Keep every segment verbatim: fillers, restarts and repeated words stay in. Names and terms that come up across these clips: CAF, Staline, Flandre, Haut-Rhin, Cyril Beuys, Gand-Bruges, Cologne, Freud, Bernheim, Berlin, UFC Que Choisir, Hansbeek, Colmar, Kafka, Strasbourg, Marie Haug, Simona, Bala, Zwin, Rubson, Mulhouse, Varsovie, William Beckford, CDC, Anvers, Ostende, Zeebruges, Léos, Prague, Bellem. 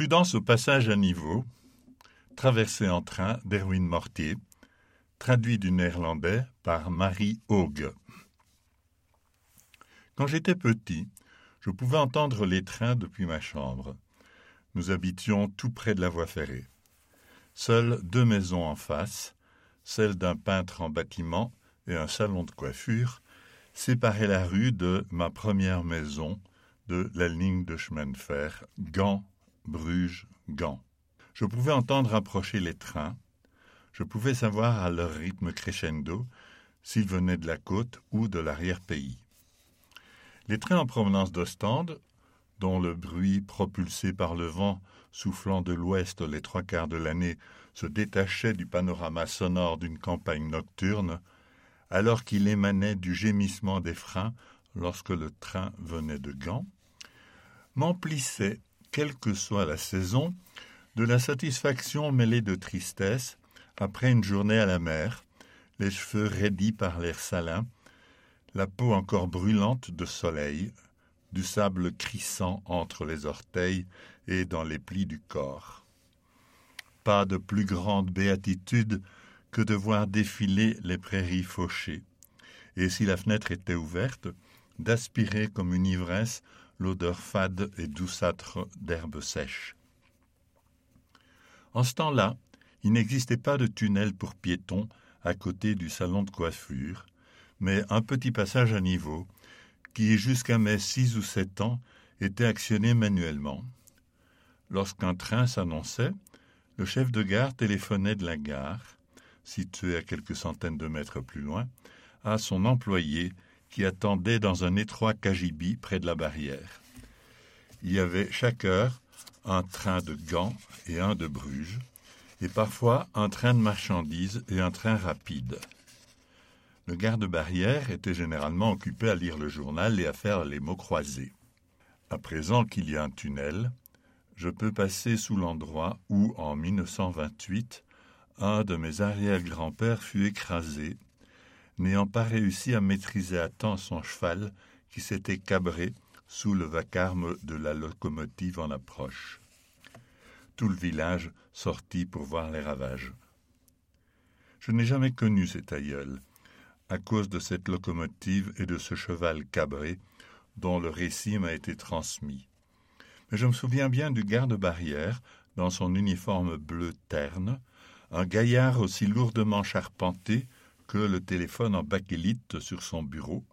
Prudence au passage à niveau, traversée en train d'Erwin Mortier, traduit du néerlandais par Marie Haug. Quand j'étais petit, je pouvais entendre les trains depuis ma chambre. Nous habitions tout près de la voie ferrée. Seules deux maisons en face, celle d'un peintre en bâtiment et un salon de coiffure, séparaient la rue de ma première maison de la ligne de chemin de fer Gand-Bruges, Gand. Je pouvais entendre approcher les trains. Je pouvais savoir à leur rythme crescendo s'ils venaient de la côte ou de l'arrière-pays. Les trains en provenance d'Ostende, dont le bruit propulsé par le vent soufflant de l'ouest les trois quarts de l'année se détachait du panorama sonore d'une campagne nocturne, alors qu'il émanait du gémissement des freins lorsque le train venait de Gand, m'emplissait, quelle que soit la saison, de la satisfaction mêlée de tristesse après une journée à la mer, les cheveux raidis par l'air salin, la peau encore brûlante de soleil, du sable crissant entre les orteils et dans les plis du corps. Pas de plus grande béatitude que de voir défiler les prairies fauchées, et si la fenêtre était ouverte, d'aspirer comme une ivresse l'odeur fade et douceâtre d'herbes sèches. En ce temps-là, il n'existait pas de tunnel pour piétons à côté du salon de coiffure, mais un petit passage à niveau qui, jusqu'à mes six ou sept ans, était actionné manuellement. Lorsqu'un train s'annonçait, le chef de gare téléphonait de la gare, située à quelques centaines de mètres plus loin, à son employé qui attendait dans un étroit cagibi près de la barrière. Il y avait chaque heure un train de Gand et un de Bruges, et parfois un train de marchandises et un train rapide. Le garde-barrière était généralement occupé à lire le journal et à faire les mots croisés. À présent qu'il y a un tunnel, je peux passer sous l'endroit où, en mille neuf cent vingt-huit, un de mes arrière-grands-pères fut écrasé, n'ayant pas réussi à maîtriser à temps son cheval qui s'était cabré sous le vacarme de la locomotive en approche. Tout le village sortit pour voir les ravages. Je n'ai jamais connu cet aïeul, à cause de cette locomotive et de ce cheval cabré dont le récit m'a été transmis. Mais je me souviens bien du garde-barrière, dans son uniforme bleu terne, un gaillard aussi lourdement charpenté que le téléphone en bakélite sur son bureau,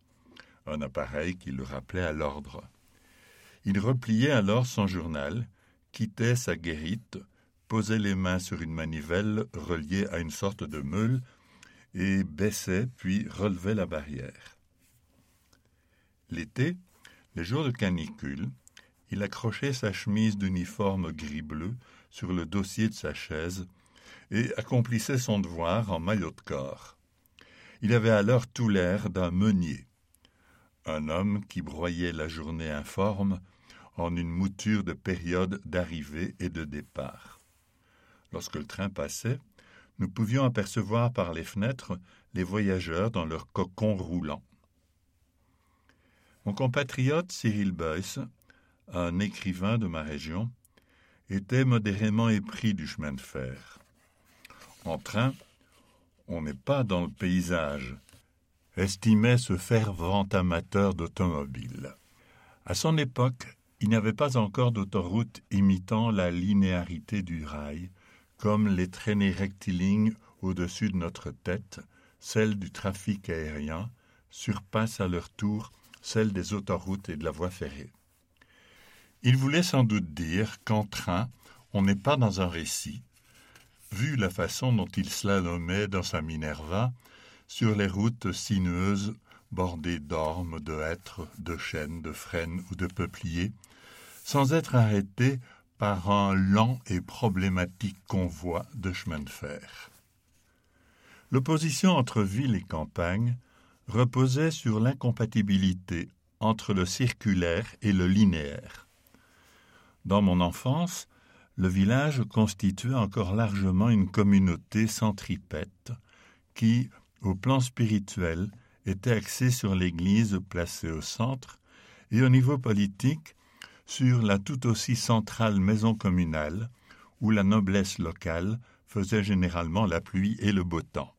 un appareil qui le rappelait à l'ordre. Il repliait alors son journal, quittait sa guérite, posait les mains sur une manivelle reliée à une sorte de meule et baissait puis relevait la barrière. L'été, les jours de canicule, il accrochait sa chemise d'uniforme gris-bleu sur le dossier de sa chaise et accomplissait son devoir en maillot de corps. Il avait alors tout l'air d'un meunier, un homme qui broyait la journée informe en une mouture de période d'arrivée et de départ. Lorsque le train passait, nous pouvions apercevoir par les fenêtres les voyageurs dans leur cocon roulant. Mon compatriote Cyril Beuys, un écrivain de ma région, était modérément épris du chemin de fer. En train, on n'est pas dans le paysage, estimait ce fervent amateur d'automobile. À son époque, il n'y avait pas encore d'autoroute imitant la linéarité du rail, comme les traînées rectilignes au-dessus de notre tête, celles du trafic aérien, surpassent à leur tour celles des autoroutes et de la voie ferrée. Il voulait sans doute dire qu'en train, on n'est pas dans un récit, vu la façon dont il slalomait dans sa Minerva sur les routes sinueuses bordées d'ormes, de hêtres, de chênes, de frênes ou de peupliers, sans être arrêté par un lent et problématique convoi de chemin de fer. L'opposition entre ville et campagne reposait sur l'incompatibilité entre le circulaire et le linéaire. Dans mon enfance, le village constituait encore largement une communauté centripète qui, au plan spirituel, était axée sur l'église placée au centre et au niveau politique sur la tout aussi centrale maison communale, où la noblesse locale faisait généralement la pluie et le beau temps.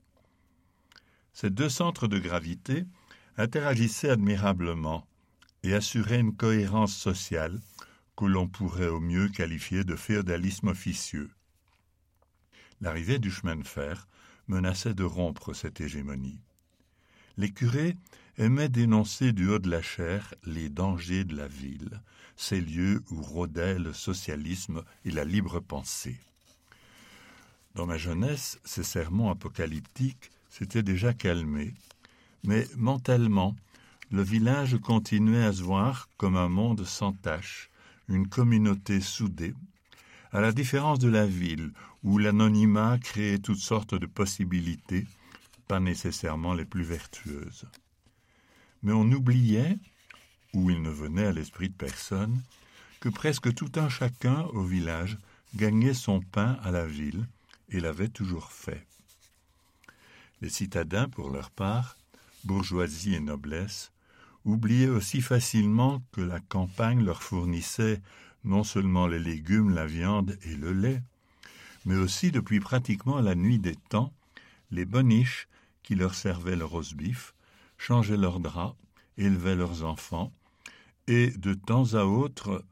Ces deux centres de gravité interagissaient admirablement et assuraient une cohérence sociale que l'on pourrait au mieux qualifier de féodalisme officieux. L'arrivée du chemin de fer menaçait de rompre cette hégémonie. Les curés aimaient dénoncer du haut de la chaire les dangers de la ville, ces lieux où rôdaient le socialisme et la libre pensée. Dans ma jeunesse, ces sermons apocalyptiques s'étaient déjà calmés, mais mentalement, le village continuait à se voir comme un monde sans tache, une communauté soudée, à la différence de la ville où l'anonymat créait toutes sortes de possibilités, pas nécessairement les plus vertueuses. Mais on oubliait, ou il ne venait à l'esprit de personne, que presque tout un chacun au village gagnait son pain à la ville et l'avait toujours fait. Les citadins, pour leur part, bourgeoisie et noblesse, oubliaient aussi facilement que la campagne leur fournissait non seulement les légumes, la viande et le lait, mais aussi depuis pratiquement la nuit des temps, les boniches qui leur servaient le rosbif, changeaient leurs draps, élevaient leurs enfants, et de temps à autre,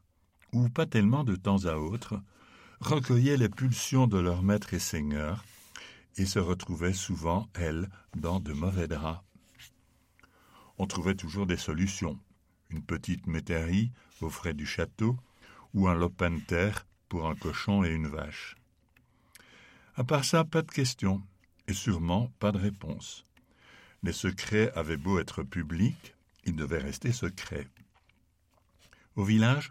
ou pas tellement de temps à autre, recueillaient les pulsions de leur maître et seigneur, et se retrouvaient souvent, elles, dans de mauvais draps. On trouvait toujours des solutions, une petite métairie aux frais du château, ou un lopin de terre pour un cochon et une vache. À part ça, pas de questions, et sûrement pas de réponse. Les secrets avaient beau être publics, ils devaient rester secrets. Au village,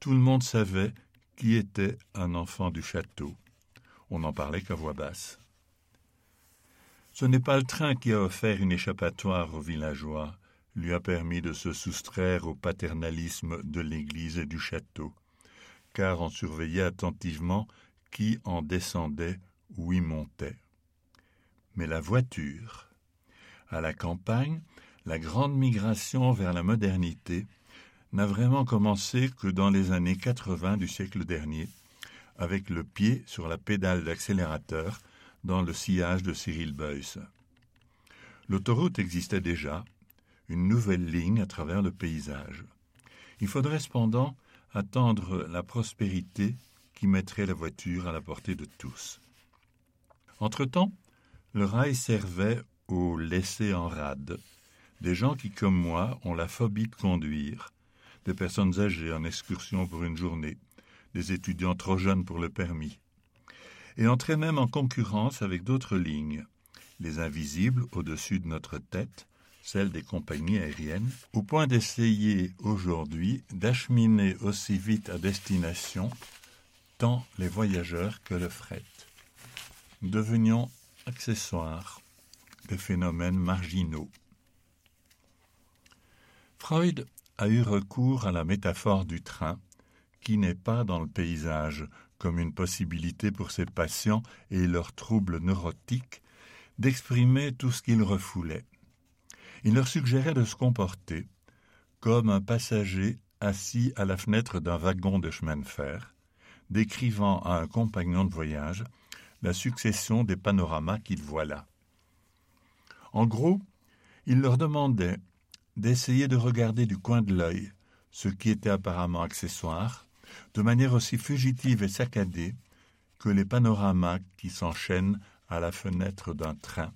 tout le monde savait qui était un enfant du château. On n'en parlait qu'à voix basse. Ce n'est pas le train qui a offert une échappatoire aux villageois, lui a permis de se soustraire au paternalisme de l'église et du château, car on surveillait attentivement qui en descendait ou y montait. Mais la voiture... À la campagne, la grande migration vers la modernité n'a vraiment commencé que dans les années quatre-vingts du siècle dernier, avec le pied sur la pédale d'accélérateur dans le sillage de Cyril Beuys. L'autoroute existait déjà, une nouvelle ligne à travers le paysage. Il faudrait cependant attendre la prospérité qui mettrait la voiture à la portée de tous. Entre-temps, le rail servait aux laissés en rade, des gens qui, comme moi, ont la phobie de conduire, des personnes âgées en excursion pour une journée, des étudiants trop jeunes pour le permis, et entraient même en concurrence avec d'autres lignes, les invisibles au-dessus de notre tête, celles des compagnies aériennes, au point d'essayer aujourd'hui d'acheminer aussi vite à destination tant les voyageurs que le fret. Nous devenions accessoires, des phénomènes marginaux. Freud a eu recours à la métaphore du train, qui n'est pas dans le paysage comme une possibilité pour ses patients et leurs troubles neurotiques d'exprimer tout ce qu'ils refoulaient. Il leur suggérait de se comporter comme un passager assis à la fenêtre d'un wagon de chemin de fer, décrivant à un compagnon de voyage la succession des panoramas qu'il voit là. En gros, il leur demandait d'essayer de regarder du coin de l'œil, ce qui était apparemment accessoire, de manière aussi fugitive et saccadée que les panoramas qui s'enchaînent à la fenêtre d'un train,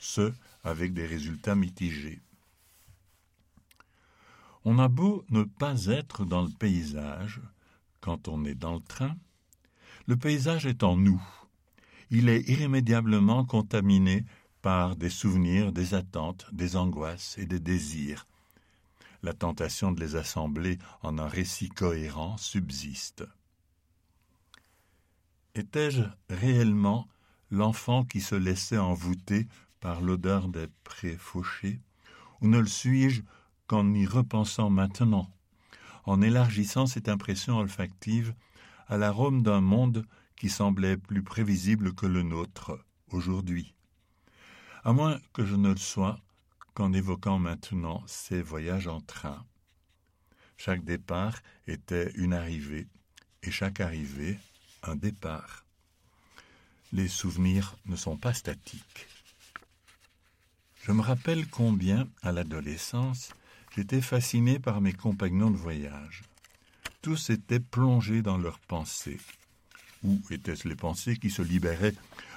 ce avec des résultats mitigés. On a beau ne pas être dans le paysage, quand on est dans le train, le paysage est en nous. Il est irrémédiablement contaminé par des souvenirs, des attentes, des angoisses et des désirs. La tentation de les assembler en un récit cohérent subsiste. Étais-je réellement l'enfant qui se laissait envoûter par l'odeur des prés fauchés, ou ne le suis-je qu'en y repensant maintenant, en élargissant cette impression olfactive à l'arôme d'un monde qui semblait plus prévisible que le nôtre aujourd'hui ? À moins que je ne le sois qu'en évoquant maintenant ces voyages en train. Chaque départ était une arrivée, et chaque arrivée, un départ. Les souvenirs ne sont pas statiques. Je me rappelle combien, à l'adolescence, j'étais fasciné par mes compagnons de voyage. Tous étaient plongés dans leurs pensées. Ou étaient-ce les pensées qui se libéraient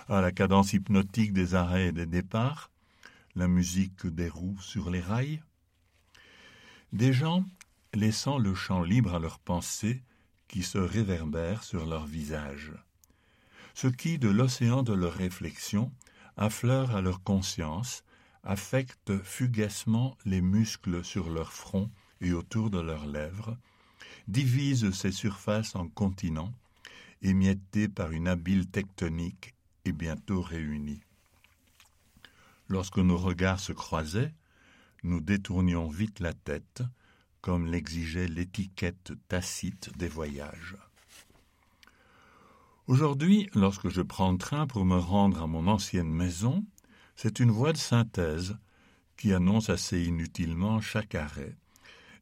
à la cadence hypnotique des arrêts et des départs, la musique des roues sur les rails? Des gens laissant le champ libre à leurs pensées qui se réverbèrent sur leurs visages. Ce qui, de l'océan de leurs réflexions, affleure à leur conscience, affecte fugacement les muscles sur leur front et autour de leurs lèvres, divise ces surfaces en continents, émiettés par une habile tectonique et bientôt réunis. Lorsque nos regards se croisaient, nous détournions vite la tête, comme l'exigeait l'étiquette tacite des voyages. Aujourd'hui, lorsque je prends le train pour me rendre à mon ancienne maison, c'est une voie de synthèse qui annonce assez inutilement chaque arrêt,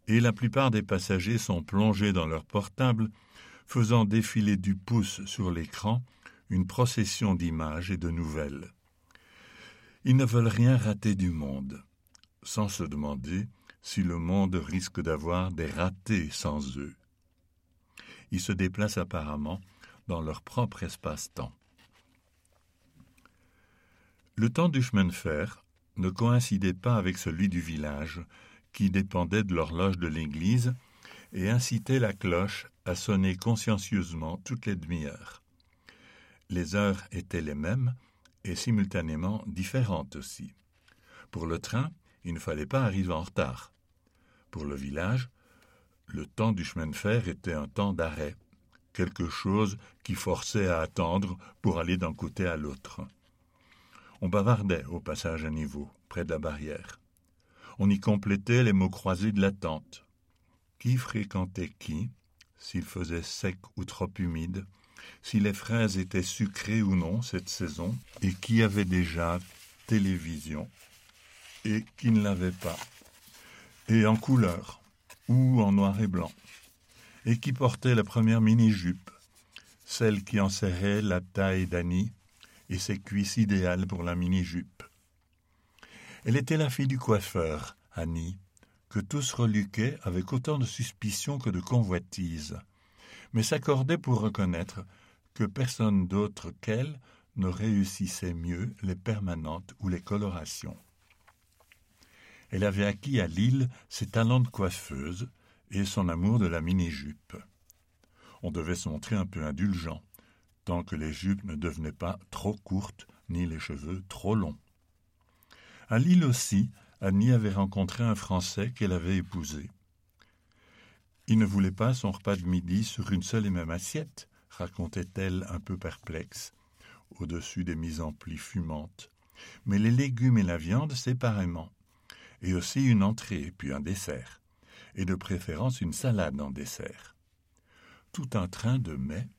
et la plupart des passagers sont plongés dans leur portable, faisant défiler du pouce sur l'écran une procession d'images et de nouvelles. Ils ne veulent rien rater du monde, sans se demander si le monde risque d'avoir des ratés sans eux. Ils se déplacent apparemment dans leur propre espace-temps. Le temps du chemin de fer ne coïncidait pas avec celui du village, qui dépendait de l'horloge de l'église et incitait la cloche à sonner consciencieusement toutes les demi-heures. Les heures étaient les mêmes et simultanément différentes aussi. Pour le train, il ne fallait pas arriver en retard. Pour le village, le temps du chemin de fer était un temps d'arrêt, quelque chose qui forçait à attendre pour aller d'un côté à l'autre. On bavardait au passage à niveau, près de la barrière. On y complétait les mots croisés de l'attente. Qui fréquentait qui, s'il faisait sec ou trop humide, si les fraises étaient sucrées ou non cette saison, et qui avait déjà télévision, et qui ne l'avait pas, et en couleur, ou en noir et blanc, et qui portait la première mini-jupe, celle qui enserrait la taille d'Annie, et ses cuisses idéales pour la mini-jupe. Elle était la fille du coiffeur, Annie, que tous reluquaient avec autant de suspicion que de convoitise, mais s'accordaient pour reconnaître que personne d'autre qu'elle ne réussissait mieux les permanentes ou les colorations. Elle avait acquis à Lille ses talents de coiffeuse et son amour de la mini-jupe. On devait se montrer un peu indulgent, tant que les jupes ne devenaient pas trop courtes, ni les cheveux trop longs. À Lille aussi, Annie avait rencontré un Français qu'elle avait épousé. Il ne voulait pas son repas de midi sur une seule et même assiette, racontait-elle un peu perplexe, au-dessus des mises en plis fumantes, mais les légumes et la viande séparément, et aussi une entrée puis un dessert, et de préférence une salade en dessert. Tout un train de mets,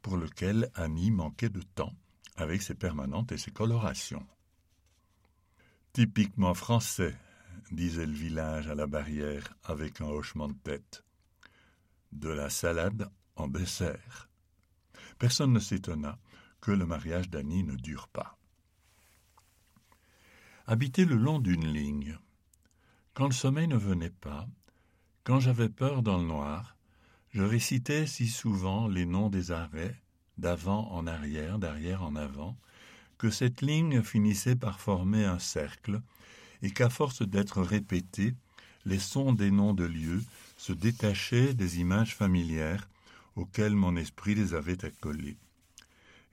pour lequel Annie manquait de temps, avec ses permanentes et ses colorations. « Typiquement français », disait le village à la barrière avec un hochement de tête. « De la salade en dessert. » Personne ne s'étonna que le mariage d'Annie ne dure pas. Habiter le long d'une ligne. Quand le sommeil ne venait pas, quand j'avais peur dans le noir, je récitais si souvent les noms des arrêts, d'avant en arrière, d'arrière en avant, que cette ligne finissait par former un cercle et qu'à force d'être répétée, les sons des noms de lieux se détachaient des images familières auxquelles mon esprit les avait accolés.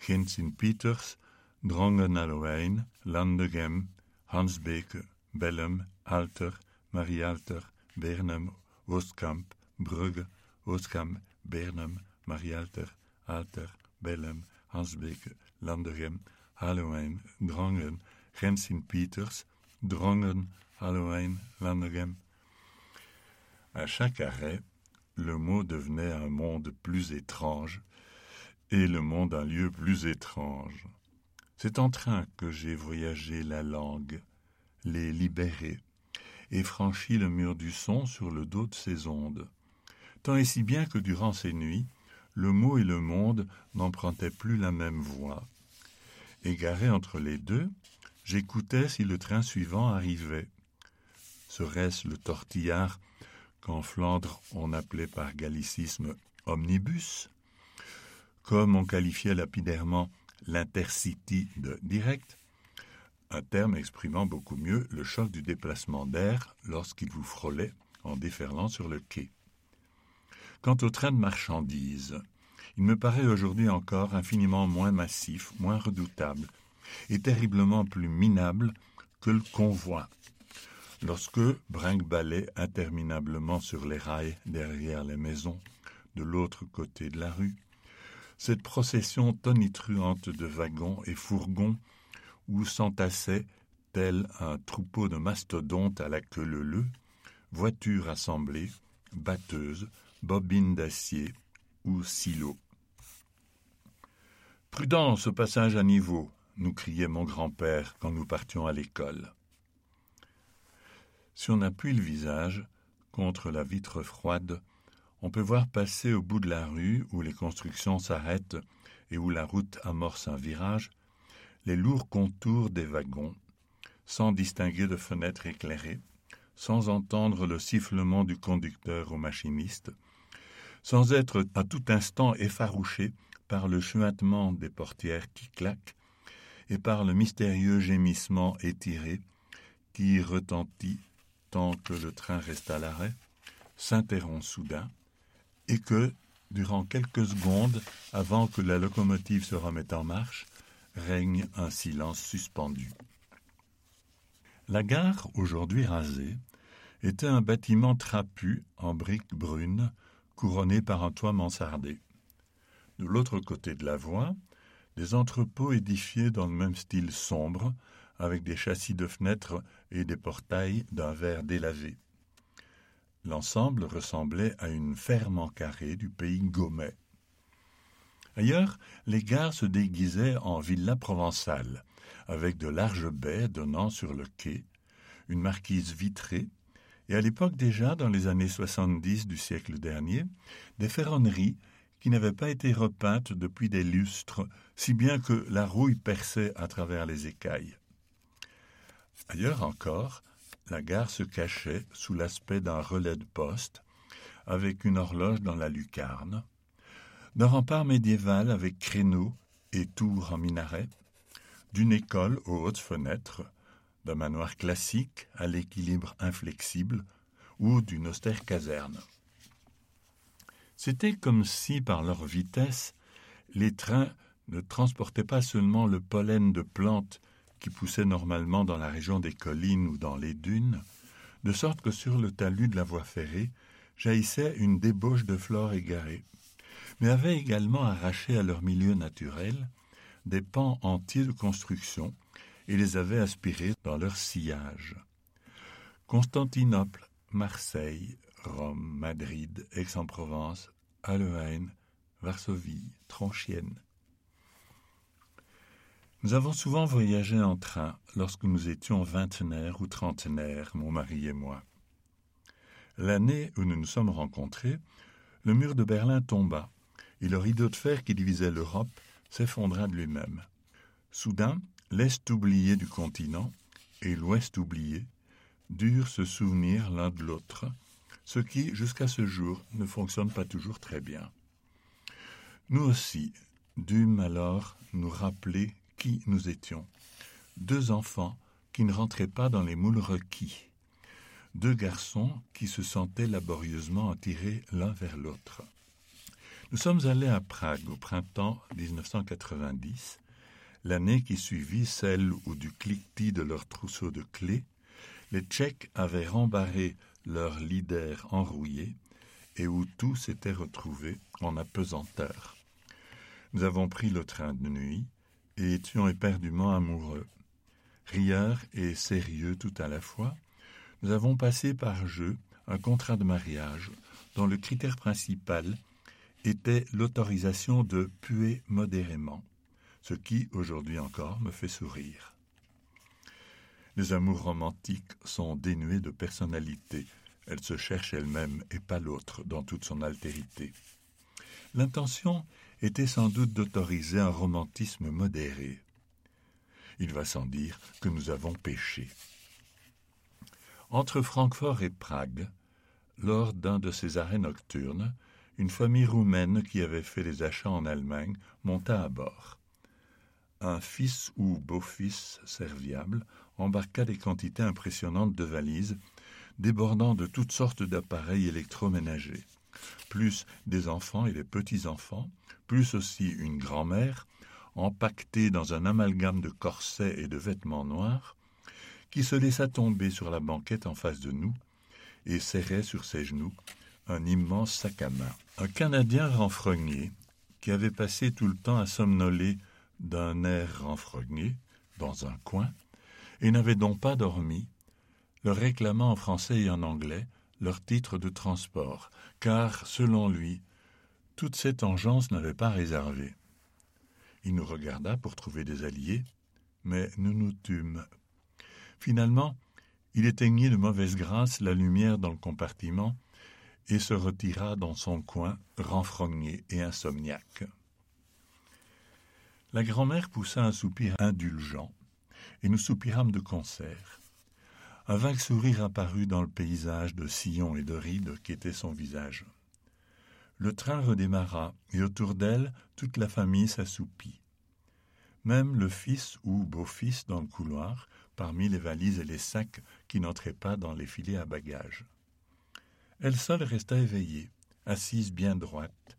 Gent Sint Peters, Drongen aan de Wijn, Landegem, Hansbeek, Bellem, Alter, Marie Alter, Bernheim, Oostkamp, Brugge, Oostkamp, Bernheim, Marie Alter, Alter, Bellem, Hansbeek, Landegem, Halloween, Drongen, Gent Sint Peters, Drongen, Halloween, Landegem. À chaque arrêt, le mot devenait un monde plus étrange et le monde un lieu plus étrange. C'est en train que j'ai voyagé la langue, les libéré, et franchi le mur du son sur le dos de ses ondes. tant et si bien que durant ces nuits, le mot et le monde n'empruntaient plus la même voie. Égaré entre les deux, j'écoutais si le train suivant arrivait. Serait-ce le tortillard qu'en Flandre on appelait par gallicisme « omnibus », comme on qualifiait lapidairement l'intercity de « direct », un terme exprimant beaucoup mieux le choc du déplacement d'air lorsqu'il vous frôlait en déferlant sur le quai. Quant au train de marchandises, il me paraît aujourd'hui encore infiniment moins massif, moins redoutable et terriblement plus minable que le convoi. Lorsque, brinque-ballait interminablement sur les rails derrière les maisons, de l'autre côté de la rue, cette procession tonitruante de wagons et fourgons où s'entassaient, tel un troupeau de mastodontes à la queue leu-leu, voitures assemblées, batteuses, bobines d'acier ou silos. « Prudence au passage à niveau !» nous criait mon grand-père quand nous partions à l'école. Si on appuie le visage contre la vitre froide, on peut voir passer au bout de la rue où les constructions s'arrêtent et où la route amorce un virage, les lourds contours des wagons, sans distinguer de fenêtres éclairées, sans entendre le sifflement du conducteur au machiniste, sans être à tout instant effarouché par le chuintement des portières qui claquent et par le mystérieux gémissement étiré qui retentit tant que le train reste à l'arrêt, s'interrompt soudain, et que, durant quelques secondes, avant que la locomotive se remette en marche, règne un silence suspendu. La gare, aujourd'hui rasée, était un bâtiment trapu en briques brunes, couronné par un toit mansardé. De l'autre côté de la voie, des entrepôts édifiés dans le même style sombre, avec des châssis de fenêtres et des portails d'un verre délavé. L'ensemble ressemblait à une ferme en carré du pays Gomet. Ailleurs, les gares se déguisaient en villas provençales, avec de larges baies donnant sur le quai, une marquise vitrée, et à l'époque déjà, dans les années soixante-dix du siècle dernier, des ferronneries qui n'avaient pas été repeintes depuis des lustres, si bien que la rouille perçait à travers les écailles. Ailleurs encore, la gare se cachait sous l'aspect d'un relais de poste, avec une horloge dans la lucarne, d'un rempart médiéval avec créneaux et tours en minaret, d'une école aux hautes fenêtres, d'un manoir classique à l'équilibre inflexible ou d'une austère caserne. C'était comme si, par leur vitesse, les trains ne transportaient pas seulement le pollen de plantes qui poussait normalement dans la région des collines ou dans les dunes, de sorte que sur le talus de la voie ferrée jaillissait une débauche de flore égarée, mais avait également arraché à leur milieu naturel des pans entiers de construction et les avait aspirés dans leur sillage. Constantinople, Marseille, Rome, Madrid, Aix-en-Provence, Hallein, Varsovie, Tranchienne. Nous avons souvent voyagé en train lorsque nous étions vingtenaires ou trentenaires, mon mari et moi. L'année où nous nous sommes rencontrés, le mur de Berlin tomba et le rideau de fer qui divisait l'Europe s'effondra de lui-même. Soudain, l'Est oublié du continent et l'Ouest oublié durent se souvenir l'un de l'autre, ce qui, jusqu'à ce jour, ne fonctionne pas toujours très bien. Nous aussi dûmes alors nous rappeler qui nous étions, deux enfants qui ne rentraient pas dans les moules requis, deux garçons qui se sentaient laborieusement attirés l'un vers l'autre. Nous sommes allés à Prague au printemps dix-neuf cent quatre-vingt-dix, l'année qui suivit celle où, du cliquetis de leur trousseau de clés, les Tchèques avaient rembarré leur leader enrouillé et où tout s'était retrouvé en apesanteur. Nous avons pris le train de nuit, et étions éperdument amoureux. Rieurs et sérieux tout à la fois, nous avons passé par jeu un contrat de mariage dont le critère principal était l'autorisation de puer modérément, ce qui, aujourd'hui encore, me fait sourire. Les amours romantiques sont dénués de personnalité, Elle se cherche elle-même et pas l'autre dans toute son altérité. L'intention était sans doute d'autoriser un romantisme modéré. Il va sans dire que nous avons péché. Entre Francfort et Prague, lors d'un de ces arrêts nocturnes, une famille roumaine qui avait fait les achats en Allemagne monta à bord. Un fils ou beau-fils serviable embarqua des quantités impressionnantes de valises, débordant de toutes sortes d'appareils électroménagers, plus des enfants et des petits-enfants, plus aussi une grand-mère, empaquetée dans un amalgame de corsets et de vêtements noirs, qui se laissa tomber sur la banquette en face de nous et serrait sur ses genoux un immense sac à main. Un Canadien renfrogné, qui avait passé tout le temps à somnoler d'un air renfrogné dans un coin, et n'avait donc pas dormi, leur réclama en français et en anglais leur titre de transport, car, selon lui, toute cette engeance n'avait pas réservé. Il nous regarda pour trouver des alliés, mais nous nous tûmes. Finalement, il éteignit de mauvaise grâce la lumière dans le compartiment et se retira dans son coin, renfrogné et insomniaque. La grand-mère poussa un soupir indulgent, et nous soupirâmes de concert. Un vague sourire apparut dans le paysage de sillons et de rides qui était son visage. Le train redémarra, et autour d'elle, toute la famille s'assoupit. Même le fils ou beau-fils dans le couloir, parmi les valises et les sacs qui n'entraient pas dans les filets à bagages. Elle seule resta éveillée, assise bien droite,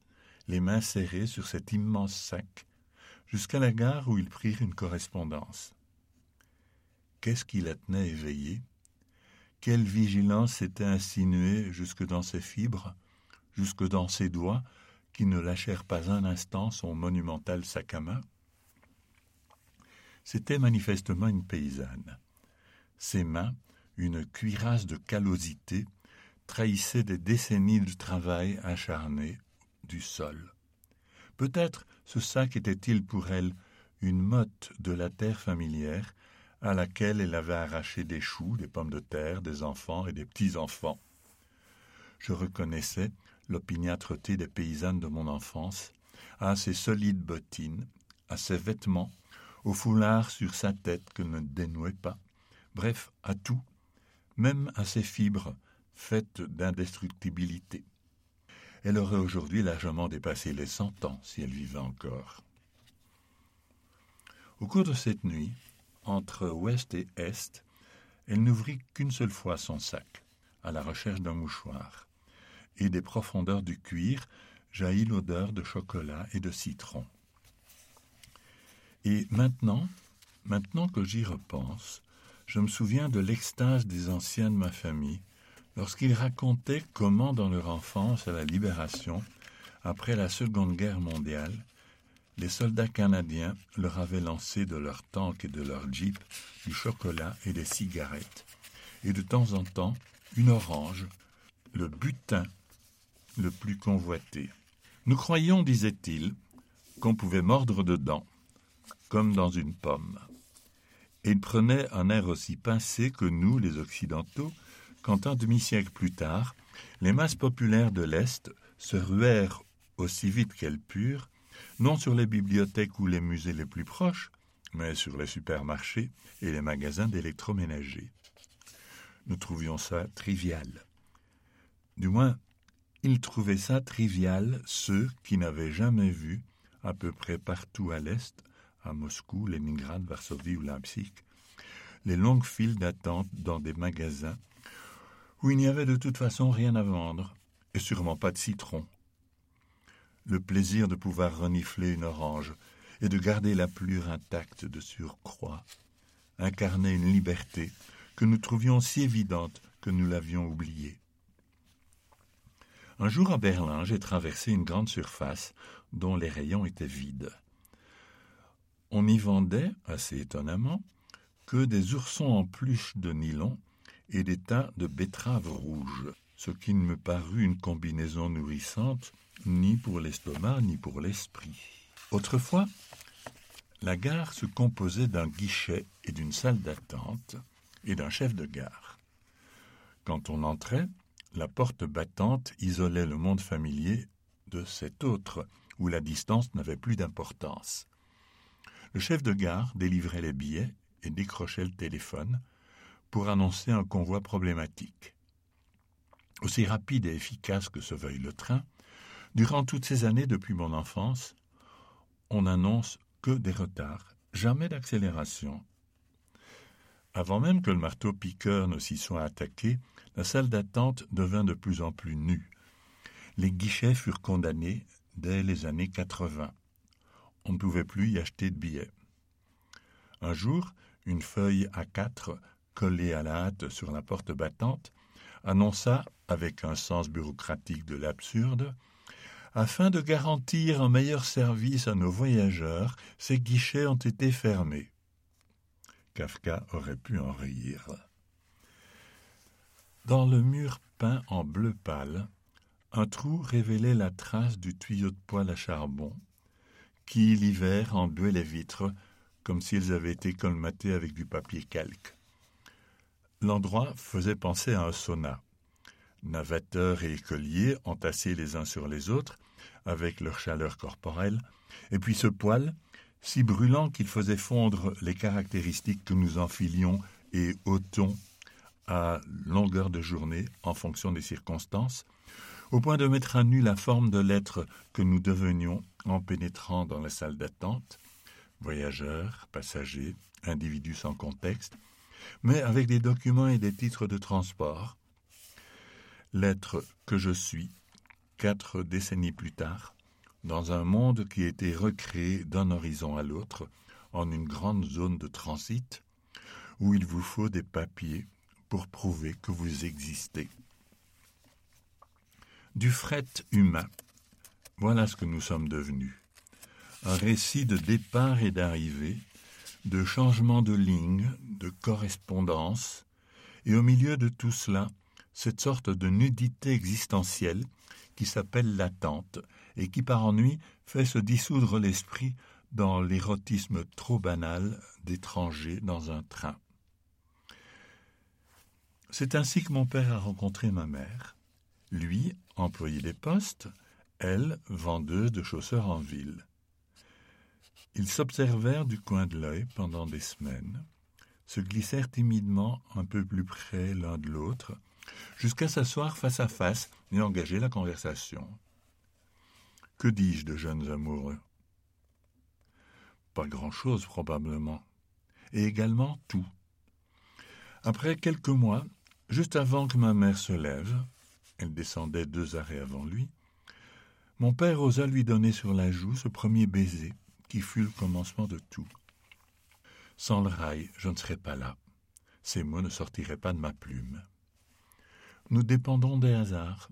les mains serrées sur cet immense sac, jusqu'à la gare où ils prirent une correspondance. Qu'est-ce qui la tenait éveillée? Quelle vigilance s'était insinuée jusque dans ses fibres, jusque dans ses doigts, qui ne lâchèrent pas un instant son monumental sac à main? C'était manifestement une paysanne. Ses mains, une cuirasse de callosité, trahissaient des décennies de travail acharné du sol. Peut-être ce sac était-il pour elle une motte de la terre familière à laquelle elle avait arraché des choux, des pommes de terre, des enfants et des petits-enfants. Je reconnaissais l'opiniâtreté des paysannes de mon enfance à ses solides bottines, à ses vêtements, au foulard sur sa tête que ne dénouait pas, bref, à tout, même à ses fibres, faite d'indestructibilité. Elle aurait aujourd'hui largement dépassé les cent ans si elle vivait encore. Au cours de cette nuit, entre ouest et est, elle n'ouvrit qu'une seule fois son sac, à la recherche d'un mouchoir, et des profondeurs du cuir jaillit l'odeur de chocolat et de citron. Et maintenant, maintenant que j'y repense, je me souviens de l'extase des anciens de ma famille, lorsqu'ils racontaient comment, dans leur enfance à la Libération, après la Seconde Guerre mondiale, les soldats canadiens leur avaient lancé de leurs tanks et de leurs jeeps du chocolat et des cigarettes, et de temps en temps, une orange, le butin le plus convoité. Nous croyions, disaient-ils, qu'on pouvait mordre dedans, comme dans une pomme. Et ils prenaient un air aussi pincé que nous, les Occidentaux, quand un demi-siècle plus tard, les masses populaires de l'Est se ruèrent aussi vite qu'elles purent, non sur les bibliothèques ou les musées les plus proches, mais sur les supermarchés et les magasins d'électroménager. Nous trouvions ça trivial. Du moins, ils trouvaient ça trivial, ceux qui n'avaient jamais vu, à peu près partout à l'Est, à Moscou, Leningrad, Varsovie ou Leipzig, les longues files d'attente dans des magasins où il n'y avait de toute façon rien à vendre, et sûrement pas de citron. Le plaisir de pouvoir renifler une orange et de garder la pelure intacte de surcroît incarnait une liberté que nous trouvions si évidente que nous l'avions oubliée. Un jour à Berlin, j'ai traversé une grande surface dont les rayons étaient vides. On y vendait, assez étonnamment, que des oursons en peluche de nylon et des tas de betteraves rouges, ce qui ne me parut une combinaison nourrissante, ni pour l'estomac, ni pour l'esprit. Autrefois, la gare se composait d'un guichet et d'une salle d'attente, et d'un chef de gare. Quand on entrait, La porte battante isolait le monde familier de cet autre, où la distance n'avait plus d'importance. Le chef de gare délivrait les billets et décrochait le téléphone pour annoncer un convoi problématique. Aussi rapide et efficace que se veuille le train, durant toutes ces années depuis mon enfance, on n'annonce que des retards, jamais d'accélération. Avant même que le marteau-piqueur ne s'y soit attaqué, la salle d'attente devint de plus en plus nue. Les guichets furent condamnés dès les années quatre-vingt. On ne pouvait plus y acheter de billets. Un jour, une feuille A quatre, collée à la hâte sur la porte battante, annonça, avec un sens bureaucratique de l'absurde, « Afin de garantir un meilleur service à nos voyageurs, ces guichets ont été fermés. » Kafka aurait pu en rire. Dans le mur peint en bleu pâle, un trou révélait la trace du tuyau de poêle à charbon, qui, l'hiver, enduit les vitres, comme s'ils avaient été colmatés avec du papier calque. L'endroit faisait penser à un sauna. Navetteurs et écoliers, entassés les uns sur les autres, avec leur chaleur corporelle, et puis ce poêle, si brûlant qu'il faisait fondre les caractéristiques que nous enfilions et ôtons à longueur de journée en fonction des circonstances, au point de mettre à nu la forme de l'être que nous devenions en pénétrant dans la salle d'attente, voyageurs, passagers, individus sans contexte, mais avec des documents et des titres de transport. L'être que je suis, quatre décennies plus tard, dans un monde qui a été recréé d'un horizon à l'autre, en une grande zone de transit, où il vous faut des papiers pour prouver que vous existez. Du fret humain, voilà ce que nous sommes devenus. Un récit de départ et d'arrivée, de changement de ligne, de correspondance, et au milieu de tout cela, cette sorte de nudité existentielle qui s'appelle l'attente et qui, par ennui, fait se dissoudre l'esprit dans l'érotisme trop banal d'étrangers dans un train. C'est ainsi que mon père a rencontré ma mère. Lui, employé des postes, elle, vendeuse de chaussures en ville. Ils s'observèrent du coin de l'œil pendant des semaines, se glissèrent timidement un peu plus près l'un de l'autre, jusqu'à s'asseoir face à face et engager la conversation. Que dis-je de jeunes amoureux ? Pas grand-chose probablement, et également tout. Après quelques mois, juste avant que ma mère se lève, elle descendait deux arrêts avant lui, mon père osa lui donner sur la joue ce premier baiser qui fut le commencement de tout. Sans le rail, je ne serais pas là. Ces mots ne sortiraient pas de ma plume. Nous dépendons des hasards.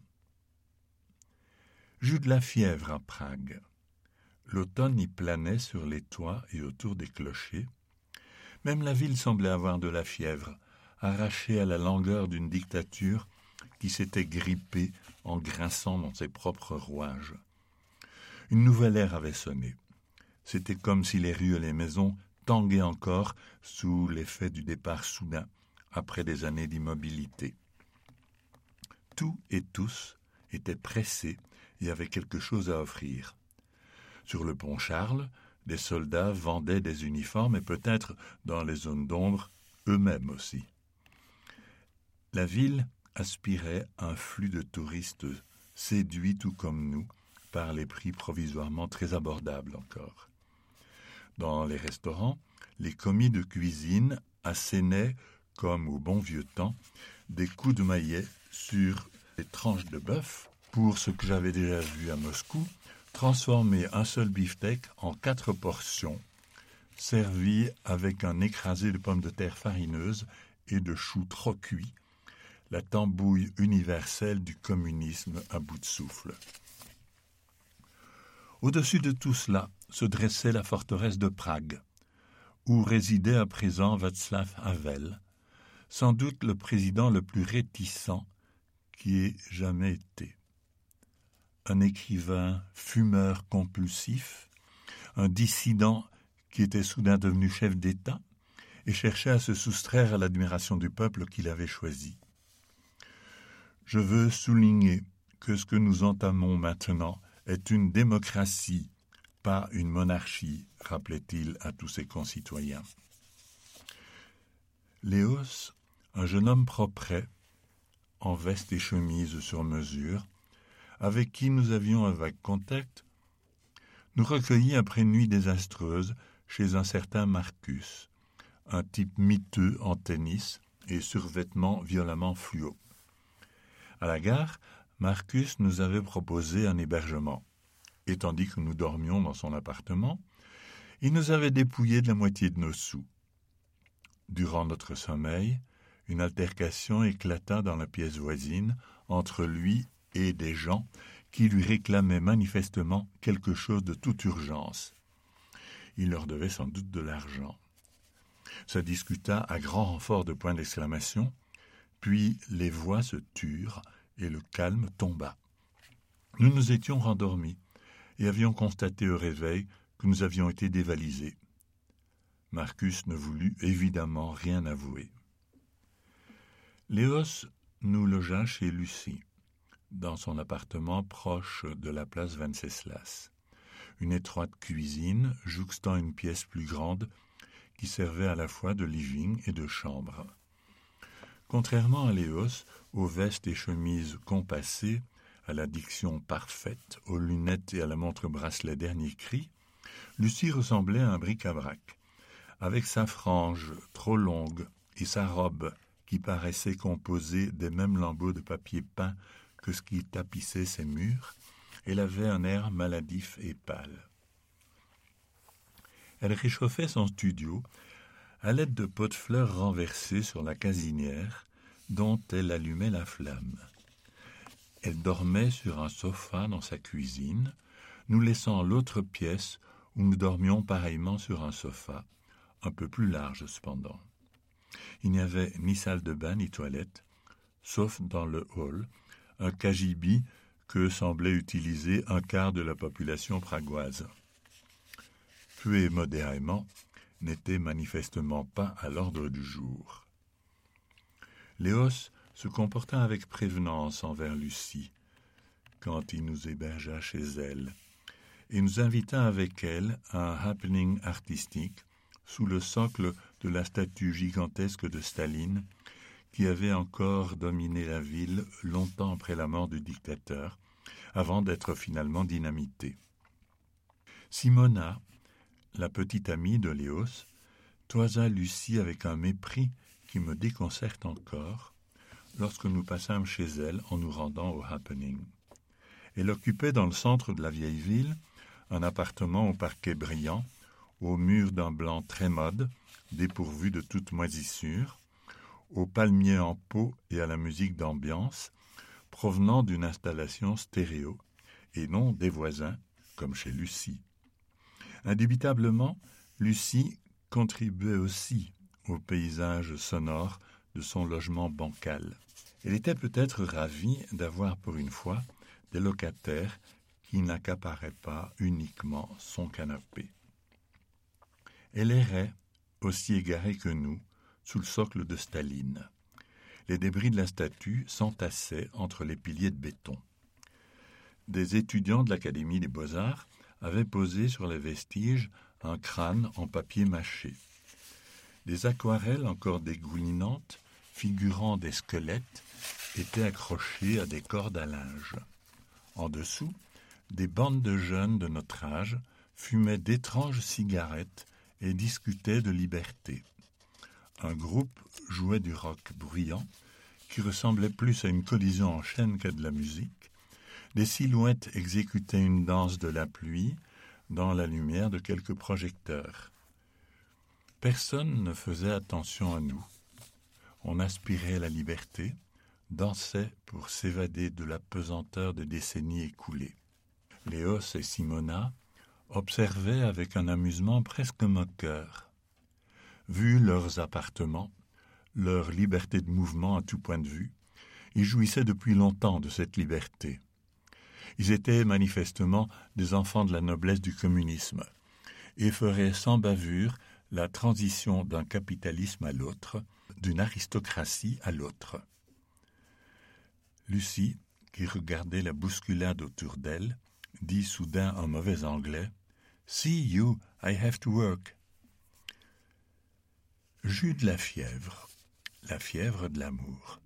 J'eus de la fièvre à Prague. L'automne y planait sur les toits et autour des clochers. Même la ville semblait avoir de la fièvre, arrachée à la langueur d'une dictature qui s'était grippée en grinçant dans ses propres rouages. Une nouvelle ère avait sonné. C'était comme si les rues et les maisons tanguaient encore sous l'effet du départ soudain, après des années d'immobilité. Tout et tous étaient pressés et avaient quelque chose à offrir. Sur le pont Charles, des soldats vendaient des uniformes et peut-être, dans les zones d'ombre, eux-mêmes aussi. La ville aspirait un flux de touristes séduits tout comme nous par les prix provisoirement très abordables encore. Dans les restaurants, les commis de cuisine assénaient, comme au bon vieux temps, des coups de maillet sur des tranches de bœuf pour ce que j'avais déjà vu à Moscou, transformer un seul beefsteak en quatre portions, servi avec un écrasé de pommes de terre farineuses et de choux trop cuits, la tambouille universelle du communisme à bout de souffle. Au-dessus de tout cela se dressait la forteresse de Prague, où résidait à présent Václav Havel, sans doute le président le plus réticent qui ait jamais été. Un écrivain fumeur compulsif, un dissident qui était soudain devenu chef d'État et cherchait à se soustraire à l'admiration du peuple qu'il avait choisi. Je veux souligner que ce que nous entamons maintenant est une démocratie, pas une monarchie, rappelait-il à tous ses concitoyens. Léos, un jeune homme propret, en veste et chemise sur mesure, avec qui nous avions un vague contact, nous recueillit après une nuit désastreuse chez un certain Marcus, un type miteux en tennis et survêtement violemment fluo. À la gare, Marcus nous avait proposé un hébergement, et tandis que nous dormions dans son appartement, il nous avait dépouillés de la moitié de nos sous. Durant notre sommeil, une altercation éclata dans la pièce voisine entre lui et des gens qui lui réclamaient manifestement quelque chose de toute urgence. Il leur devait sans doute de l'argent. Ça discuta à grand renfort de points d'exclamation, puis les voix se turent et le calme tomba. Nous nous étions rendormis et avions constaté au réveil que nous avions été dévalisés. Marcus ne voulut évidemment rien avouer. Léos nous logea chez Lucie, dans son appartement proche de la place Venceslas. Une étroite cuisine jouxtant une pièce plus grande qui servait à la fois de living et de chambre. Contrairement à Léos, aux vestes et chemises compassées, à la diction parfaite, aux lunettes et à la montre-bracelet dernier cri, Lucie ressemblait à un bric-à-brac. Avec sa frange trop longue et sa robe qui paraissait composée des mêmes lambeaux de papier peint que ce qui tapissait ses murs, elle avait un air maladif et pâle. Elle réchauffait son studio à l'aide de pots de fleurs renversés sur la casinière dont elle allumait la flamme. Elle dormait sur un sofa dans sa cuisine, nous laissant l'autre pièce où nous dormions pareillement sur un sofa, un peu plus large cependant. Il n'y avait ni salle de bain ni toilette, sauf dans le hall, un cagibi que semblait utiliser un quart de la population pragoise. Peu et modérément, n'était manifestement pas à l'ordre du jour. Léos se comporta avec prévenance envers Lucie quand il nous hébergea chez elle et nous invita avec elle à un happening artistique sous le socle de la statue gigantesque de Staline qui avait encore dominé la ville longtemps après la mort du dictateur, avant d'être finalement dynamitée. Simona, la petite amie de Léos, toisa Lucie avec un mépris qui me déconcerte encore lorsque nous passâmes chez elle en nous rendant au happening. Elle occupait dans le centre de la vieille ville un appartement au parquet brillant, au mur d'un blanc très mode, dépourvu de toute moisissure, aux palmiers en pot et à la musique d'ambiance, provenant d'une installation stéréo et non des voisins, comme chez Lucie. Indubitablement, Lucie contribuait aussi au paysage sonore de son logement bancal. Elle était peut-être ravie d'avoir pour une fois des locataires qui n'accaparaient pas uniquement son canapé. Elle errait, aussi égarée que nous, sous le socle de Staline. Les débris de la statue s'entassaient entre les piliers de béton. Des étudiants de l'Académie des Beaux-Arts avait posé sur les vestiges un crâne en papier mâché. Des aquarelles encore dégoulinantes, figurant des squelettes, étaient accrochées à des cordes à linge. En dessous, des bandes de jeunes de notre âge fumaient d'étranges cigarettes et discutaient de liberté. Un groupe jouait du rock bruyant, qui ressemblait plus à une collision en chaîne qu'à de la musique. Des silhouettes exécutaient une danse de la pluie dans la lumière de quelques projecteurs. Personne ne faisait attention à nous. On aspirait la liberté, dansait pour s'évader de la pesanteur des décennies écoulées. Léos et Simona observaient avec un amusement presque moqueur. Vu leurs appartements, leur liberté de mouvement à tout point de vue, ils jouissaient depuis longtemps de cette liberté. Ils étaient manifestement des enfants de la noblesse du communisme et feraient sans bavure la transition d'un capitalisme à l'autre, d'une aristocratie à l'autre. Lucie, qui regardait la bousculade autour d'elle, dit soudain en mauvais anglais « See you, I have to work ». J'eus de la fièvre, la fièvre de l'amour,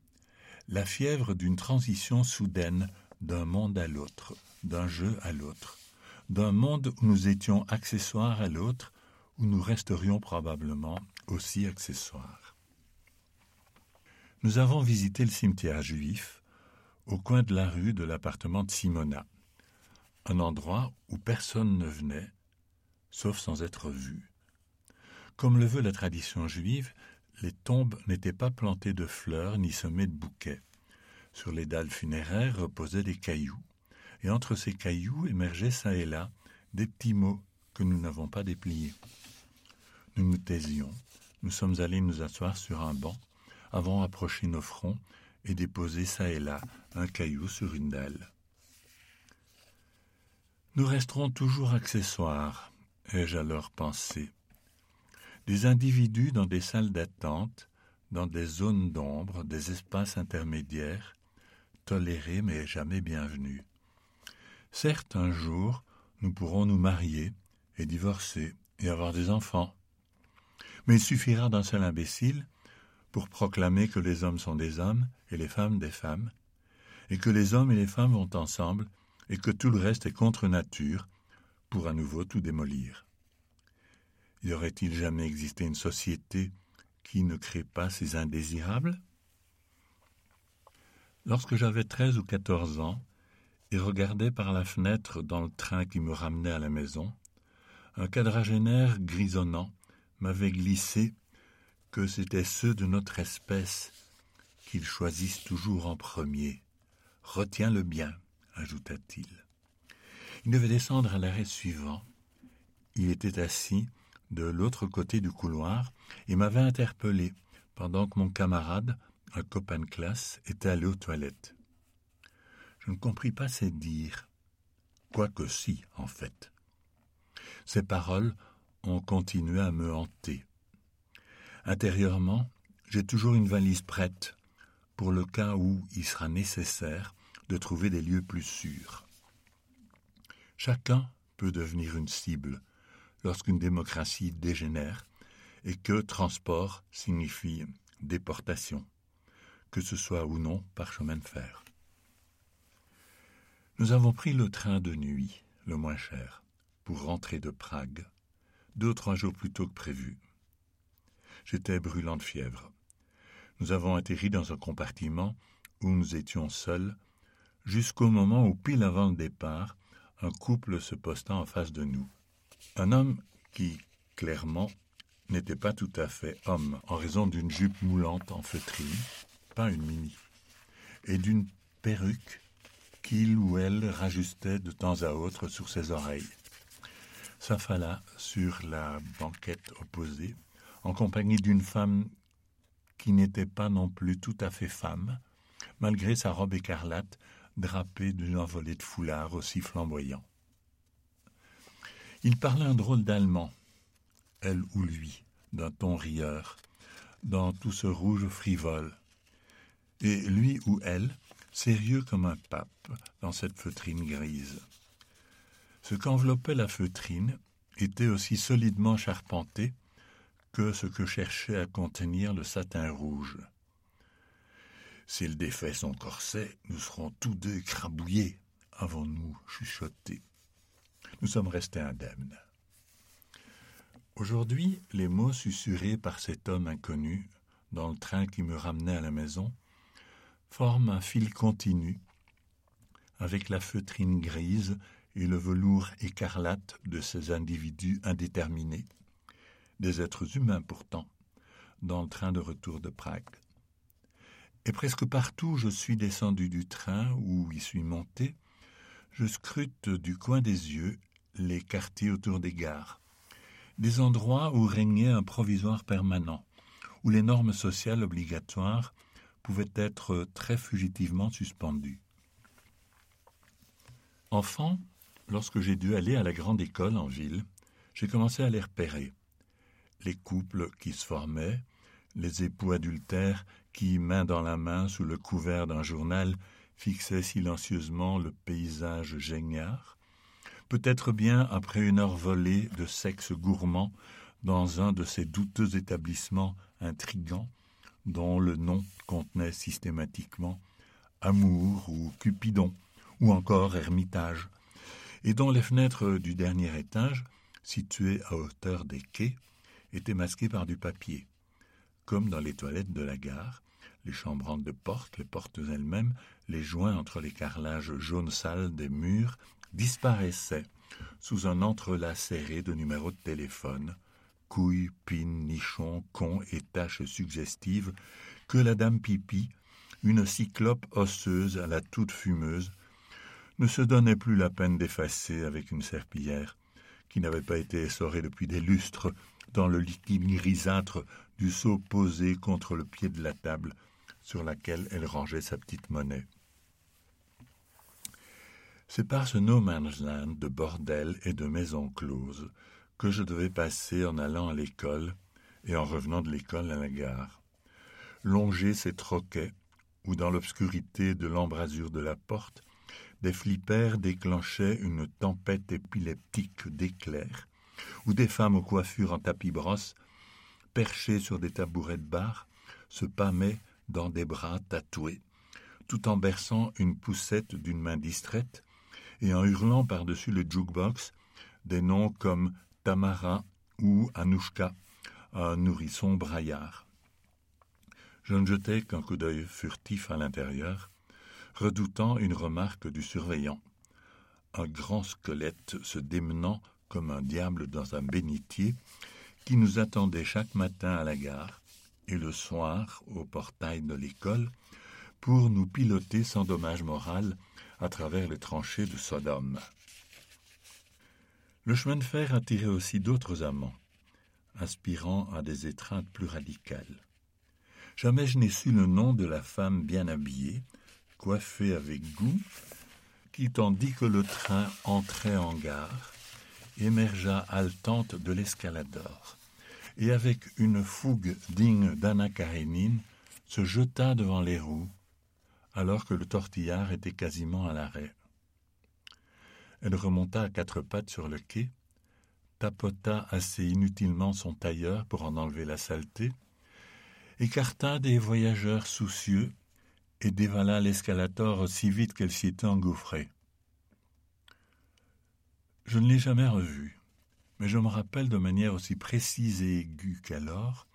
la fièvre d'une transition soudaine d'un monde à l'autre, d'un jeu à l'autre, d'un monde où nous étions accessoires à l'autre, où nous resterions probablement aussi accessoires. Nous avons visité le cimetière juif, au coin de la rue de l'appartement de Simona, un endroit où personne ne venait, sauf sans être vu. Comme le veut la tradition juive, les tombes n'étaient pas plantées de fleurs ni semées de bouquets. Sur les dalles funéraires reposaient des cailloux, et entre ces cailloux émergeaient çà et là des petits mots que nous n'avons pas dépliés. Nous nous taisions, nous sommes allés nous asseoir sur un banc, avons approché nos fronts et déposé çà et là un caillou sur une dalle. Nous resterons toujours accessoires, ai-je alors pensé. Des individus dans des salles d'attente, dans des zones d'ombre, des espaces intermédiaires, tolérés mais jamais bienvenus. Certes, un jour, nous pourrons nous marier et divorcer et avoir des enfants. Mais il suffira d'un seul imbécile pour proclamer que les hommes sont des hommes et les femmes des femmes, et que les hommes et les femmes vont ensemble et que tout le reste est contre nature pour à nouveau tout démolir. Y aurait-il jamais existé une société qui ne crée pas ces indésirables? Lorsque j'avais treize ou quatorze ans et regardais par la fenêtre dans le train qui me ramenait à la maison, un quadragénaire grisonnant m'avait glissé que c'était ceux de notre espèce qu'ils choisissent toujours en premier. « Retiens le bien », ajouta-t-il. Il devait descendre à l'arrêt suivant. Il était assis de l'autre côté du couloir et m'avait interpellé pendant que mon camarade, un copain de classe, était allé aux toilettes. Je ne compris pas ses dires, quoique si, en fait. Ces paroles ont continué à me hanter. Intérieurement, j'ai toujours une valise prête pour le cas où il sera nécessaire de trouver des lieux plus sûrs. Chacun peut devenir une cible lorsqu'une démocratie dégénère et que transport signifie déportation, que ce soit ou non par chemin de fer. Nous avons pris le train de nuit, le moins cher, pour rentrer de Prague, deux ou trois jours plus tôt que prévu. J'étais brûlant de fièvre. Nous avons atterri dans un compartiment où nous étions seuls, jusqu'au moment où, pile avant le départ, un couple se posta en face de nous. Un homme qui, clairement, n'était pas tout à fait homme en raison d'une jupe moulante en feutrine, pas une mini, et d'une perruque qu'il ou elle rajustait de temps à autre sur ses oreilles. S'affala sur la banquette opposée, en compagnie d'une femme qui n'était pas non plus tout à fait femme, malgré sa robe écarlate drapée d'une envolée de foulard aussi flamboyant. Il parlait un drôle d'allemand, elle ou lui, d'un ton rieur, dans tout ce rouge frivole, et lui ou elle, sérieux comme un pape, dans cette feutrine grise. Ce qu'enveloppait la feutrine était aussi solidement charpenté que ce que cherchait à contenir le satin rouge. « S'il défait son corset, nous serons tous deux écrabouillés, avons-nous chuchoté. Nous sommes restés indemnes. » Aujourd'hui, les mots susurrés par cet homme inconnu, dans le train qui me ramenait à la maison, forment un fil continu, avec la feutrine grise et le velours écarlate de ces individus indéterminés, des êtres humains pourtant, dans le train de retour de Prague. Et presque partout où je suis descendu du train ou y suis monté, je scrute du coin des yeux les quartiers autour des gares, des endroits où régnait un provisoire permanent, où les normes sociales obligatoires pouvaient être très fugitivement suspendues. Enfant, lorsque j'ai dû aller à la grande école en ville, j'ai commencé à les repérer. Les couples qui se formaient, les époux adultères qui, main dans la main, sous le couvert d'un journal, fixait silencieusement le paysage geignard, peut-être bien après une heure volée de sexe gourmand dans un de ces douteux établissements intrigants dont le nom contenait systématiquement Amour ou Cupidon ou encore Ermitage, et dont les fenêtres du dernier étage, situées à hauteur des quais, étaient masquées par du papier. Comme dans les toilettes de la gare, les chambranles de porte, les portes elles-mêmes, les joints entre les carrelages jaune sale des murs, disparaissaient sous un entrelac serré de numéros de téléphone, couilles, pines, nichons, cons et taches suggestives que la dame Pipi, une cyclope osseuse à la toute fumeuse, ne se donnait plus la peine d'effacer avec une serpillière qui n'avait pas été essorée depuis des lustres dans le liquide grisâtre du seau posé contre le pied de la table sur laquelle elle rangeait sa petite monnaie. C'est par ce no man's land de bordel et de maisons closes que je devais passer en allant à l'école et en revenant de l'école à la gare. Longer ces troquets où, dans l'obscurité de l'embrasure de la porte, des flippers déclenchaient une tempête épileptique d'éclairs, où des femmes aux coiffures en tapis brosse, perchées sur des tabourets de bar, se pâmaient dans des bras tatoués, tout en berçant une poussette d'une main distraite et en hurlant par-dessus le jukebox des noms comme Tamara ou Anouchka, un nourrisson braillard. Je ne jetais qu'un coup d'œil furtif à l'intérieur, redoutant une remarque du surveillant. Un grand squelette se démenant comme un diable dans un bénitier qui nous attendait chaque matin à la gare et le soir au portail de l'école pour nous piloter sans dommage moral à travers les tranchées de Sodome. Le chemin de fer attirait aussi d'autres amants, aspirant à des étreintes plus radicales. Jamais je n'ai su le nom de la femme bien habillée, coiffée avec goût, qui, tandis que le train entrait en gare, émergea haletante de l'escalador, et avec une fougue digne d'Anna Karénine, se jeta devant les roues, alors que le tortillard était quasiment à l'arrêt. Elle remonta à quatre pattes sur le quai, tapota assez inutilement son tailleur pour en enlever la saleté, écarta des voyageurs soucieux et dévala l'escalator aussi vite qu'elle s'y était engouffrée. Je ne l'ai jamais revue, mais je me rappelle de manière aussi précise et aiguë qu'alors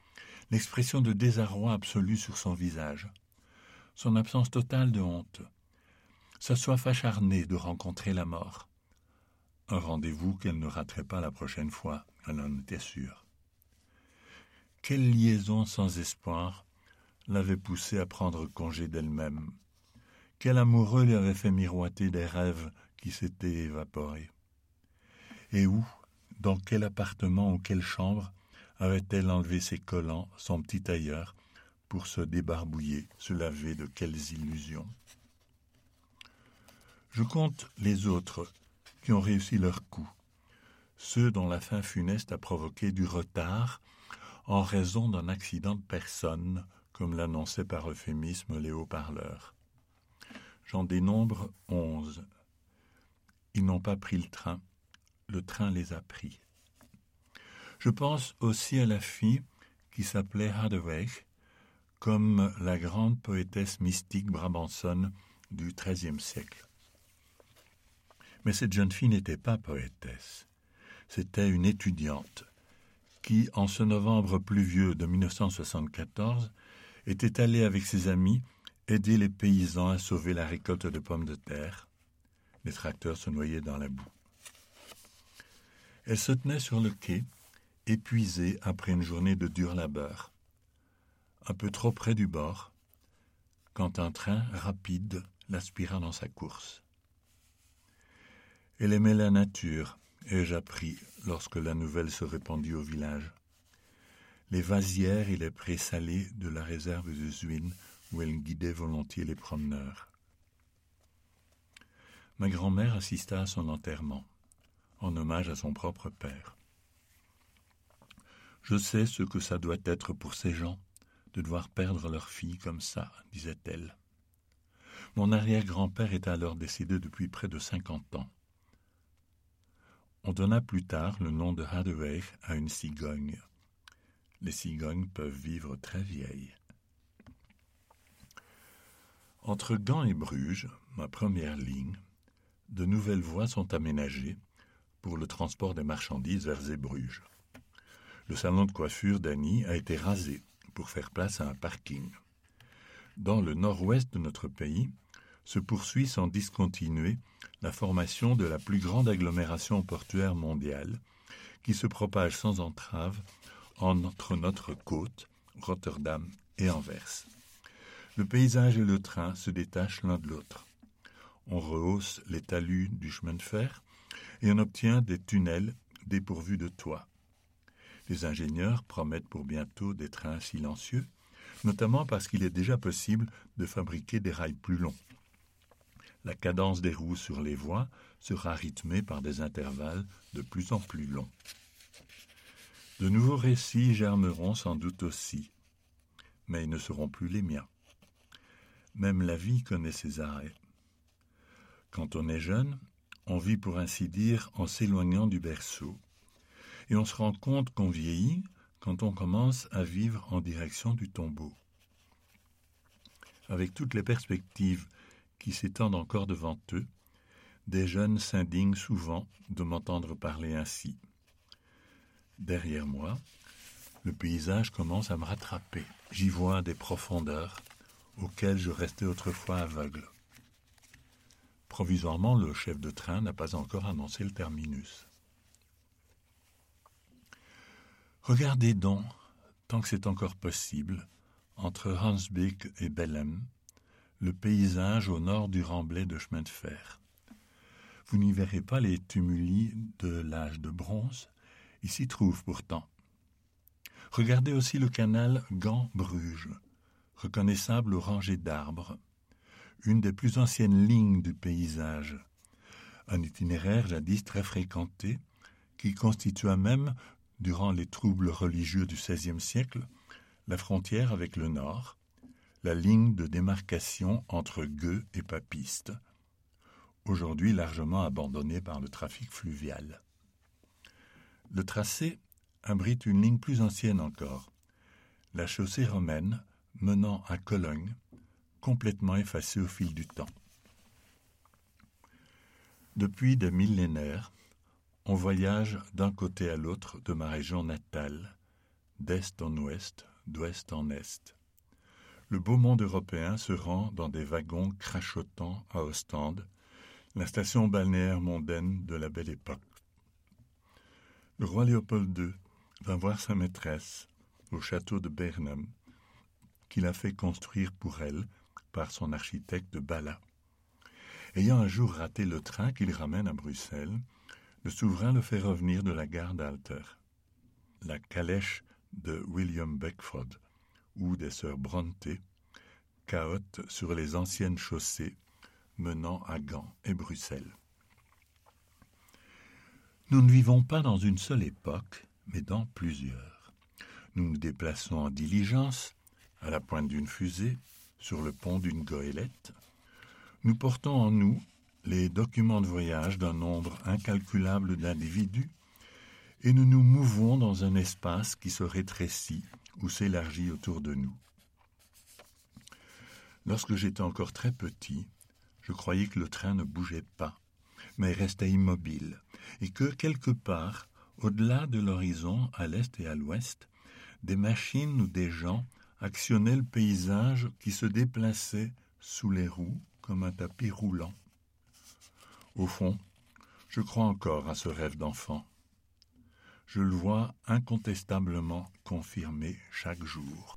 l'expression de désarroi absolu sur son visage, son absence totale de honte, sa soif acharnée de rencontrer la mort. Un rendez-vous qu'elle ne raterait pas la prochaine fois, elle en était sûre. Quelle liaison sans espoir l'avait poussée à prendre congé d'elle-même? Quel amoureux lui avait fait miroiter des rêves qui s'étaient évaporés? Et où, dans quel appartement ou quelle chambre, avait-elle enlevé ses collants, son petit tailleur, pour se débarbouiller, se laver de quelles illusions? Je compte les autres qui ont réussi leur coup, ceux dont la fin funeste a provoqué du retard, en raison d'un accident de personne, comme l'annonçait par euphémisme Léo Parleur. J'en dénombre onze. Ils n'ont pas pris le train. Le train les a pris. Je pense aussi à la fille qui s'appelait Hadewijch, comme la grande poétesse mystique brabançonne du treizième siècle. Mais cette jeune fille n'était pas poétesse. C'était une étudiante qui, en ce novembre pluvieux de mille neuf cent soixante-quatorze, était allée avec ses amis aider les paysans à sauver la récolte de pommes de terre. Les tracteurs se noyaient dans la boue. Elle se tenait sur le quai, épuisée après une journée de dur labeur. Un peu trop près du bord, quand un train rapide l'aspira dans sa course. Elle aimait la nature, ai-je appris lorsque la nouvelle se répandit au village. Les vasières et les prés salés de la réserve de Zwin, où elle guidait volontiers les promeneurs. Ma grand-mère assista à son enterrement, en hommage à son propre père. Je sais ce que ça doit être pour ces gens, de devoir perdre leur fille comme ça, disait-elle. Mon arrière-grand-père était alors décédé depuis près de cinquante ans. On donna plus tard le nom de Hadewijch à une cigogne. Les cigognes peuvent vivre très vieilles. Entre Gand et Bruges, ma première ligne, de nouvelles voies sont aménagées pour le transport des marchandises vers Zeebruges. Le salon de coiffure d'Annie a été rasé pour faire place à un parking. Dans le nord-ouest de notre pays, se poursuit sans discontinuer la formation de la plus grande agglomération portuaire mondiale qui se propage sans entrave entre notre côte, Rotterdam et Anvers. Le paysage et le train se détachent l'un de l'autre. On rehausse les talus du chemin de fer et on obtient des tunnels dépourvus de toit. Les ingénieurs promettent pour bientôt des trains silencieux, notamment parce qu'il est déjà possible de fabriquer des rails plus longs. La cadence des roues sur les voies sera rythmée par des intervalles de plus en plus longs. De nouveaux récits germeront sans doute aussi, mais ils ne seront plus les miens. Même la vie connaît ses arrêts. Quand on est jeune, on vit pour ainsi dire en s'éloignant du berceau. Et on se rend compte qu'on vieillit quand on commence à vivre en direction du tombeau. Avec toutes les perspectives qui s'étendent encore devant eux, des jeunes s'indignent souvent de m'entendre parler ainsi. Derrière moi, le paysage commence à me rattraper. J'y vois des profondeurs auxquelles je restais autrefois aveugle. Provisoirement, le chef de train n'a pas encore annoncé le terminus. Regardez donc, tant que c'est encore possible, entre Hansbeek et Bellem, le paysage au nord du remblai de chemin de fer. Vous n'y verrez pas les tumuli de l'âge de bronze, ils s'y trouvent pourtant. Regardez aussi le canal Gand-Bruges, reconnaissable aux rangées d'arbres, une des plus anciennes lignes du paysage, un itinéraire jadis très fréquenté, qui constitua même, durant les troubles religieux du seizième siècle, la frontière avec le nord, la ligne de démarcation entre gueux et papistes, aujourd'hui largement abandonnée par le trafic fluvial. Le tracé abrite une ligne plus ancienne encore, la chaussée romaine menant à Cologne, complètement effacée au fil du temps. Depuis des millénaires, on voyage d'un côté à l'autre de ma région natale, d'est en ouest, d'ouest en est. Le beau monde européen se rend dans des wagons crachotants à Ostende, la station balnéaire mondaine de la belle époque. Le roi Léopold deux va voir sa maîtresse au château de Bernheim, qu'il a fait construire pour elle par son architecte Bala. Ayant un jour raté le train qu'il ramène à Bruxelles, le souverain le fait revenir de la gare d'Alter. La calèche de William Beckford ou des sœurs Bronte cahote sur les anciennes chaussées menant à Gand et Bruxelles. Nous ne vivons pas dans une seule époque, mais dans plusieurs. Nous nous déplaçons en diligence, à la pointe d'une fusée, sur le pont d'une goélette. Nous portons en nous les documents de voyage d'un nombre incalculable d'individus, et nous nous mouvons dans un espace qui se rétrécit ou s'élargit autour de nous. Lorsque j'étais encore très petit, je croyais que le train ne bougeait pas, mais restait immobile, et que, quelque part, au-delà de l'horizon, à l'est et à l'ouest, des machines ou des gens actionnaient le paysage qui se déplaçait sous les roues comme un tapis roulant. Au fond, je crois encore à ce rêve d'enfant. Je le vois incontestablement confirmé chaque jour.